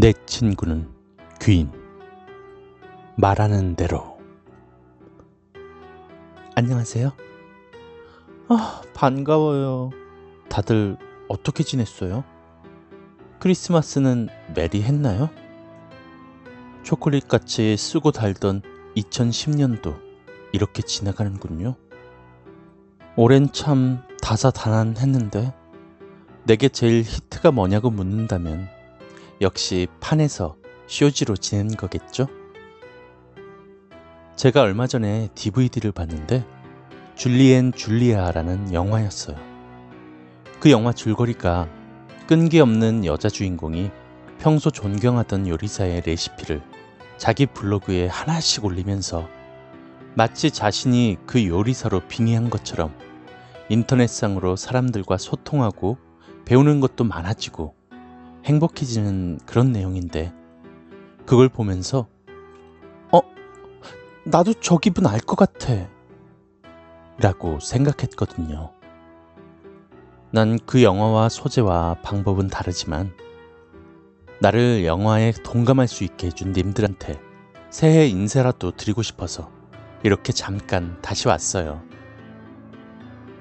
내 친구는 귀인. 말하는 대로. 안녕하세요. 반가워요. 다들 어떻게 지냈어요? 크리스마스는 메리했나요? 초콜릿같이 쓰고 달던 2010년도 이렇게 지나가는군요. 올해는 참 다사다난했는데 내게 제일 히트가 뭐냐고 묻는다면 역시 판에서 쇼지로 지낸 거겠죠? 제가 얼마 전에 DVD를 봤는데 줄리엔 줄리아라는 영화였어요. 그 영화 줄거리가 끈기 없는 여자 주인공이 평소 존경하던 요리사의 레시피를 자기 블로그에 하나씩 올리면서 마치 자신이 그 요리사로 빙의한 것처럼 인터넷상으로 사람들과 소통하고 배우는 것도 많아지고 행복해지는 그런 내용인데, 그걸 보면서 나도 저 기분 알 것 같아 라고 생각했거든요. 난 그 영화와 소재와 방법은 다르지만 나를 영화에 동감할 수 있게 해준 님들한테 새해 인사라도 드리고 싶어서 이렇게 잠깐 다시 왔어요.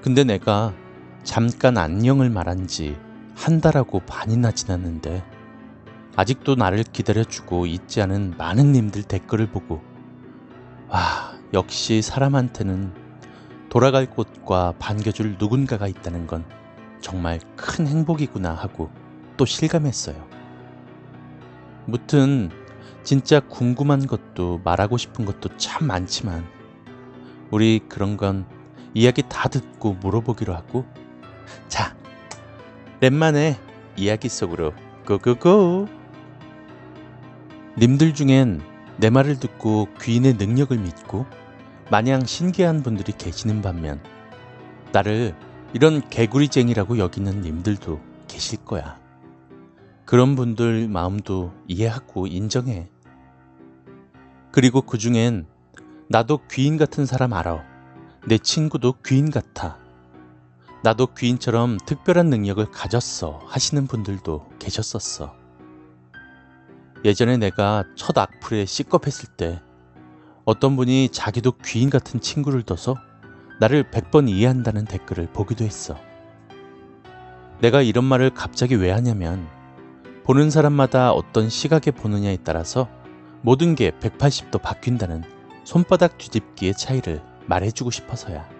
근데 내가 잠깐 안녕을 말한 지 한 달하고 반이나 지났는데 아직도 나를 기다려주고 잊지 않은 많은 님들 댓글을 보고 역시 사람한테는 돌아갈 곳과 반겨줄 누군가가 있다는 건 정말 큰 행복이구나 하고 또 실감했어요. 무튼 진짜 궁금한 것도 말하고 싶은 것도 참 많지만 우리 그런 건 이야기 다 듣고 물어보기로 하고, 자, 랜만에 이야기 속으로 고고고! 님들 중엔 내 말을 듣고 귀인의 능력을 믿고 마냥 신기한 분들이 계시는 반면 나를 이런 개구리쟁이라고 여기는 님들도 계실 거야. 그런 분들 마음도 이해하고 인정해. 그리고 그 중엔 나도 귀인 같은 사람 알아. 내 친구도 귀인 같아. 나도 귀인처럼 특별한 능력을 가졌어 하시는 분들도 계셨었어. 예전에 내가 첫 악플에 씻겁했을 때 어떤 분이 자기도 귀인 같은 친구를 둬서 나를 100번 이해한다는 댓글을 보기도 했어. 내가 이런 말을 갑자기 왜 하냐면 보는 사람마다 어떤 시각에 보느냐에 따라서 모든 게 180도 바뀐다는 손바닥 뒤집기의 차이를 말해주고 싶어서야.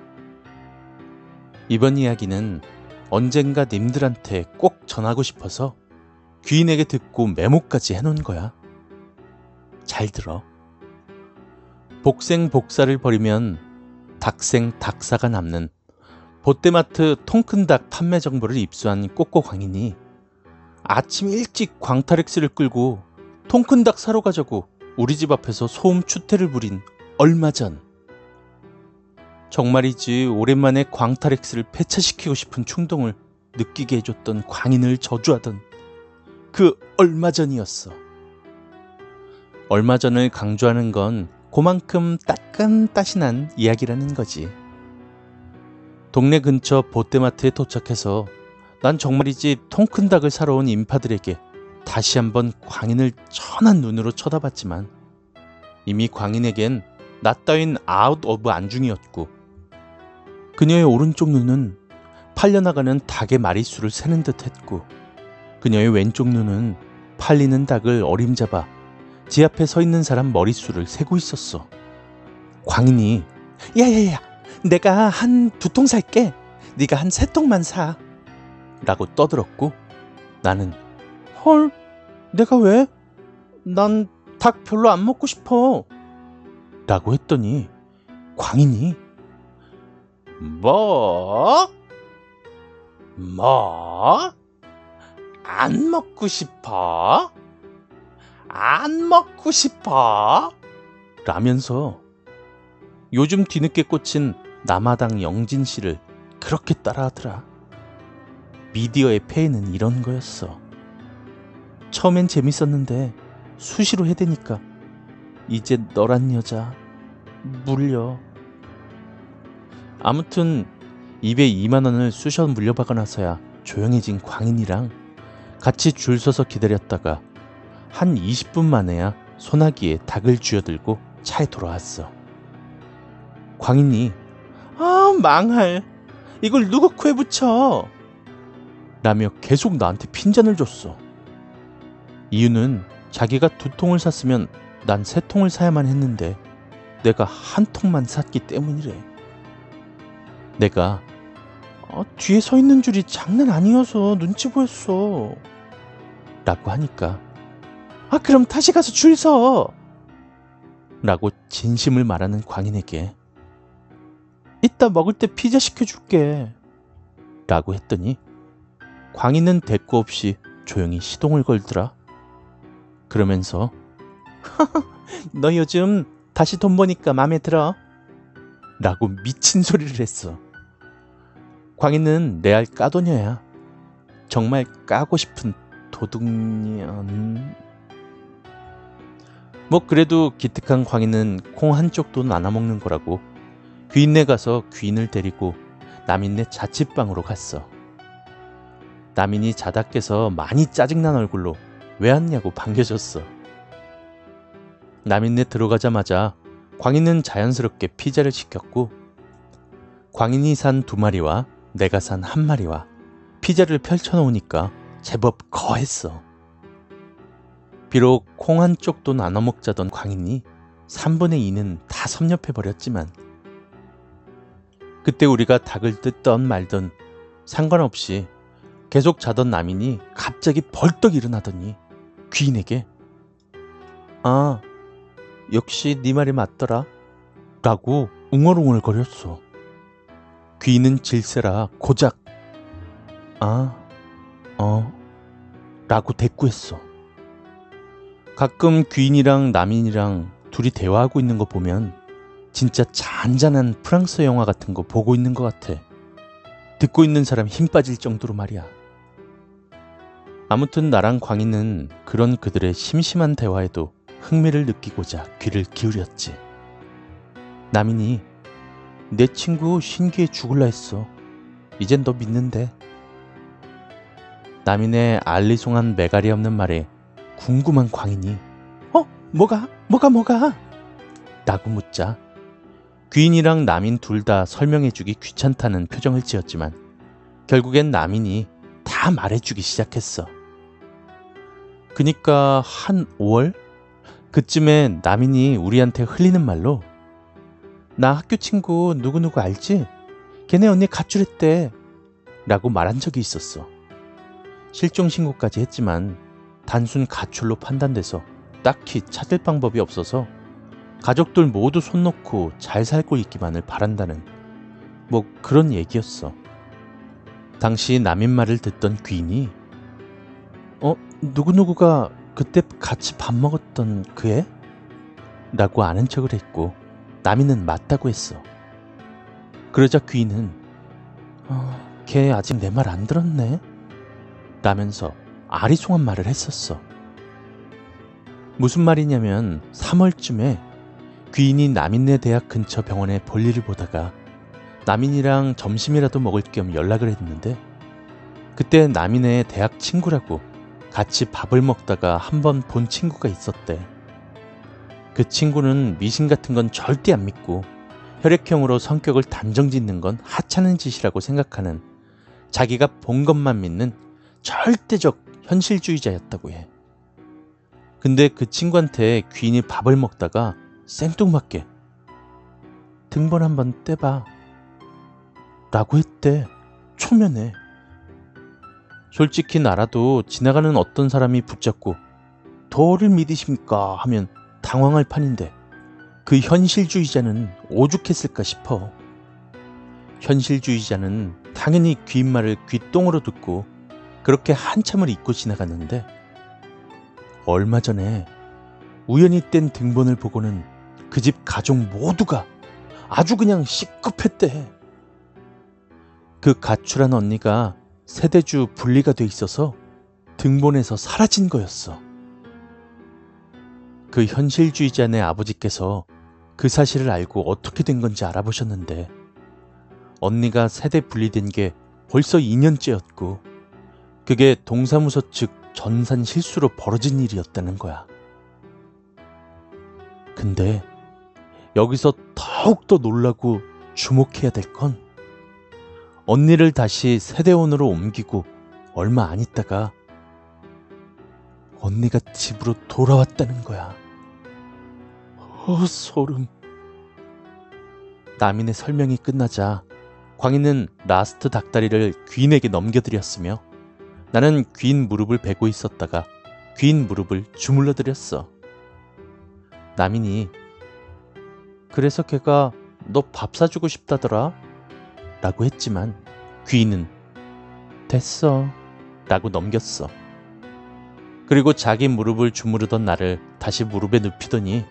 이번 이야기는 언젠가 님들한테 꼭 전하고 싶어서 귀인에게 듣고 메모까지 해놓은 거야. 잘 들어. 복생 복사를 버리면 닥생 닥사가 남는 롯데마트 통큰닭 판매 정보를 입수한 꼬꼬광인이 아침 일찍 광타렉스를 끌고 통큰닭 사러 가자고 우리 집 앞에서 소음 추태를 부린 얼마 전. 정말이지 오랜만에 광타렉스를 폐차시키고 싶은 충동을 느끼게 해줬던 광인을 저주하던 그 얼마 전이었어. 얼마 전을 강조하는 건 그만큼 따끈따신한 이야기라는 거지. 동네 근처 롯데마트에 도착해서 난 정말이지 통큰닭을 사러 온 인파들에게 다시 한번 광인을 천한 눈으로 쳐다봤지만 이미 광인에겐 나 따윈 아웃 오브 안중이었고 그녀의 오른쪽 눈은 팔려나가는 닭의 마릿수를 세는 듯 했고 그녀의 왼쪽 눈은 팔리는 닭을 어림잡아 지 앞에 서 있는 사람 머릿수를 세고 있었어. 광인이 야야야 내가 한 2통 살게 네가 한 3통만 사 라고 떠들었고 나는 헐 내가 왜? 난 닭 별로 안 먹고 싶어 라고 했더니 광인이 뭐? 안 먹고 싶어? 안 먹고 싶어? 라면서 요즘 뒤늦게 꽂힌 남아당 영진 씨를 그렇게 따라하더라. 미디어의 폐해는 이런 거였어. 처음엔 재밌었는데 수시로 해대니까 이제 너란 여자 물려. 아무튼 입에 2만 원을 쑤셔 물려박아 나서야 조용해진 광인이랑 같이 줄 서서 기다렸다가 한 20분 만에야 소나기에 닭을 쥐어들고 차에 돌아왔어. 광인이 "아, 망할. 이걸 누구 코에 붙여?" 라며 계속 나한테 핀잔을 줬어. 이유는 자기가 2통을 샀으면 난 3통을 사야만 했는데 내가 1통만 샀기 때문이래. 내가 "뒤에 서 있는 줄이 장난 아니어서 눈치 보였어" 라고 하니까 "아, 그럼 다시 가서 줄 서" 라고 진심을 말하는 광인에게 "이따 먹을 때 피자 시켜줄게" 라고 했더니 광인은 대꾸 없이 조용히 시동을 걸더라. 그러면서 "너 요즘 다시 돈 버니까 마음에 들어" 라고 미친 소리를 했어. 광인은 레알 까도녀야. 정말 까고 싶은 도둑년. 뭐 그래도 기특한 광인은 콩 한쪽도 나눠먹는 거라고 귀인네 가서 귀인을 데리고 남인네 자취방으로 갔어. 남인이 자다 깨서 많이 짜증난 얼굴로 "왜 왔냐고" 반겨줬어. 남인네 들어가자마자 광인은 자연스럽게 피자를 시켰고 광인이 산 2마리와 내가 산 1마리와 피자를 펼쳐놓으니까 제법 거했어. 비록 콩 한쪽도 나눠먹자던 광인이 3분의 2는 다 섭렵해버렸지만 그때 우리가 닭을 뜯던 말던 상관없이 계속 자던 남인이 갑자기 벌떡 일어나더니 귀인에게 "아, 역시 네 말이 맞더라" 라고 웅얼웅얼 거렸어. 귀인은 질세라 고작 라고 대꾸했어. 가끔 귀인이랑 남인이랑 둘이 대화하고 있는 거 보면 진짜 잔잔한 프랑스 영화 같은 거 보고 있는 것 같아. 듣고 있는 사람 힘 빠질 정도로 말이야. 아무튼 나랑 광희는 그런 그들의 심심한 대화에도 흥미를 느끼고자 귀를 기울였지. 남인이 "내 친구 신기해 죽을라 했어. 이젠 너 믿는데." 남인의 알리송한 매갈이 없는 말에 궁금한 광인이 뭐가? 라고 묻자 귀인이랑 남인 둘 다 설명해주기 귀찮다는 표정을 지었지만 결국엔 남인이 다 말해주기 시작했어. 그니까 한 5월? 그쯤에 남인이 우리한테 흘리는 말로 "나 학교 친구 누구누구 알지? 걔네 언니 가출했대" 라고 말한 적이 있었어. 실종신고까지 했지만 단순 가출로 판단돼서 딱히 찾을 방법이 없어서 가족들 모두 손 놓고 잘 살고 있기만을 바란다는 뭐 그런 얘기였어. 당시 남인 말을 듣던 귀인이 "누구누구가 그때 같이 밥 먹었던 그 애?" 라고 아는 척을 했고 남인은 맞다고 했어. 그러자 귀인은 "걔 아직 내 말 안 들었네" 라면서 아리송한 말을 했었어. 무슨 말이냐면 3월쯤에 귀인이 남인네 대학 근처 병원에 볼일을 보다가 남인이랑 점심이라도 먹을 겸 연락을 했는데 그때 남인의 대학 친구라고 같이 밥을 먹다가 한 번 본 친구가 있었대. 그 친구는 미신 같은 건 절대 안 믿고 혈액형으로 성격을 단정짓는 건 하찮은 짓이라고 생각하는 자기가 본 것만 믿는 절대적 현실주의자였다고 해. 근데 그 친구한테 귀인이 밥을 먹다가 생뚱맞게 "등본 한번 떼봐" 라고 했대. 초면에. 솔직히 나라도 지나가는 어떤 사람이 붙잡고 "도를 믿으십니까?" 하면 당황할 판인데 그 현실주의자는 오죽했을까 싶어. 현실주의자는 당연히 귀인 말을 귓똥으로 듣고 그렇게 한참을 잊고 지나갔는데 얼마 전에 우연히 뗀 등본을 보고는 그 집 가족 모두가 아주 그냥 시급했대. 그 가출한 언니가 세대주 분리가 돼 있어서 등본에서 사라진 거였어. 그 현실주의자네 아버지께서 그 사실을 알고 어떻게 된 건지 알아보셨는데 언니가 세대 분리된 게 벌써 2년째였고 그게 동사무소 즉 전산 실수로 벌어진 일이었다는 거야. 근데 여기서 더욱더 놀라고 주목해야 될 건 언니를 다시 세대원으로 옮기고 얼마 안 있다가 언니가 집으로 돌아왔다는 거야. 소름. 남인의 설명이 끝나자 광희는 라스트 닭다리를 귀인에게 넘겨드렸으며 나는 귀인 무릎을 베고 있었다가 귀인 무릎을 주물러드렸어. 남인이 그래서 걔가 너 밥 사주고 싶다더라? 라고 했지만 귀인은 됐어 라고 넘겼어. 그리고 자기 무릎을 주무르던 나를 다시 무릎에 눕히더니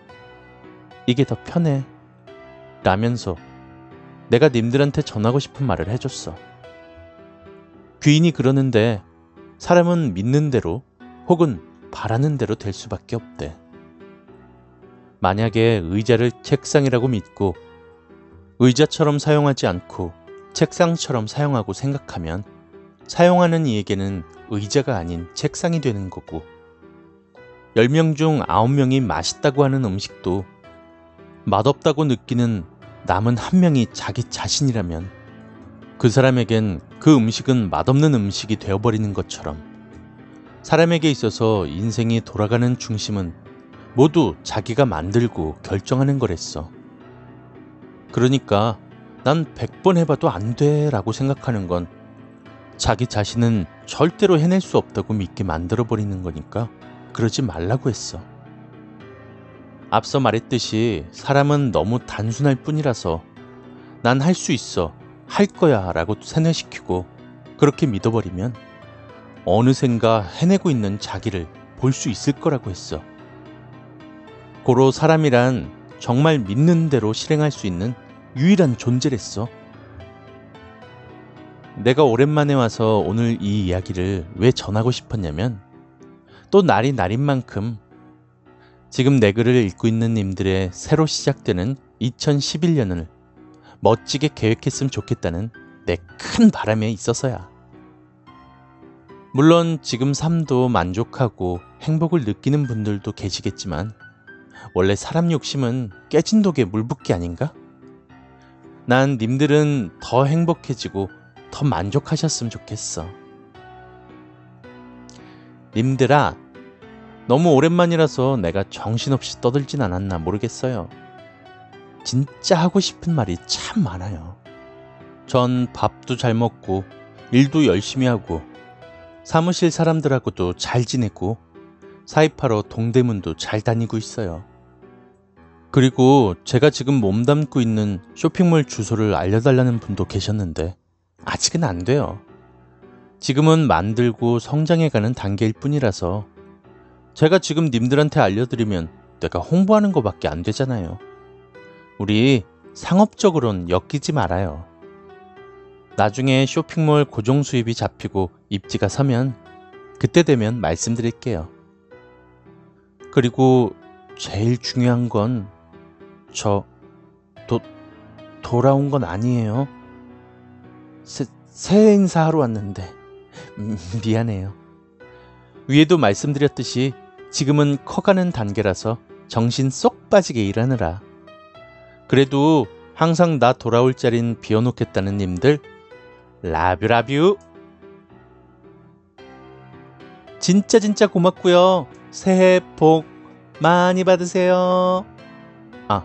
이게 더 편해 라면서 내가 님들한테 전하고 싶은 말을 해줬어. 귀인이 그러는데 사람은 믿는 대로 혹은 바라는 대로 될 수밖에 없대. 만약에 의자를 책상이라고 믿고 의자처럼 사용하지 않고 책상처럼 사용하고 생각하면 사용하는 이에게는 의자가 아닌 책상이 되는 거고 10명 중 9명이 맛있다고 하는 음식도 맛없다고 느끼는 남은 한 명이 자기 자신이라면 그 사람에겐 그 음식은 맛없는 음식이 되어버리는 것처럼 사람에게 있어서 인생이 돌아가는 중심은 모두 자기가 만들고 결정하는 거랬어. 그러니까 난 100번 해봐도 안 돼 라고 생각하는 건 자기 자신은 절대로 해낼 수 없다고 믿게 만들어버리는 거니까 그러지 말라고 했어. 앞서 말했듯이 사람은 너무 단순할 뿐이라서 난 할 수 있어, 할 거야 라고 세뇌시키고 그렇게 믿어버리면 어느샌가 해내고 있는 자기를 볼 수 있을 거라고 했어. 고로 사람이란 정말 믿는 대로 실행할 수 있는 유일한 존재랬어. 내가 오랜만에 와서 오늘 이 이야기를 왜 전하고 싶었냐면 또 날이 날인 만큼 지금 내 글을 읽고 있는 님들의 새로 시작되는 2011년을 멋지게 계획했으면 좋겠다는 내 큰 바람에 있어서야. 물론 지금 삶도 만족하고 행복을 느끼는 분들도 계시겠지만 원래 사람 욕심은 깨진 독에 물붓기 아닌가? 난 님들은 더 행복해지고 더 만족하셨으면 좋겠어. 님들아, 너무 오랜만이라서 내가 정신없이 떠들진 않았나 모르겠어요. 진짜 하고 싶은 말이 참 많아요. 전 밥도 잘 먹고 일도 열심히 하고 사무실 사람들하고도 잘 지내고 사입하러 동대문도 잘 다니고 있어요. 그리고 제가 지금 몸담고 있는 쇼핑몰 주소를 알려달라는 분도 계셨는데 아직은 안 돼요. 지금은 만들고 성장해가는 단계일 뿐이라서 제가 지금 님들한테 알려드리면 내가 홍보하는 거밖에 안 되잖아요. 우리 상업적으론 엮이지 말아요. 나중에 쇼핑몰 고정 수입이 잡히고 입지가 서면 그때 되면 말씀드릴게요. 그리고 제일 중요한 건 저 돌아온 건 아니에요. 새해 인사하러 왔는데 미안해요. 위에도 말씀드렸듯이 지금은 커가는 단계라서 정신 쏙 빠지게 일하느라. 그래도 항상 나 돌아올 자린 비워놓겠다는 님들 라뷰라뷰. 진짜 고맙고요. 새해 복 많이 받으세요. 아,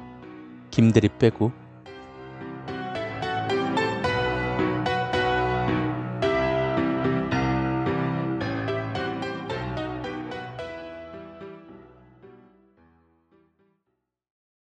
김대리 빼고.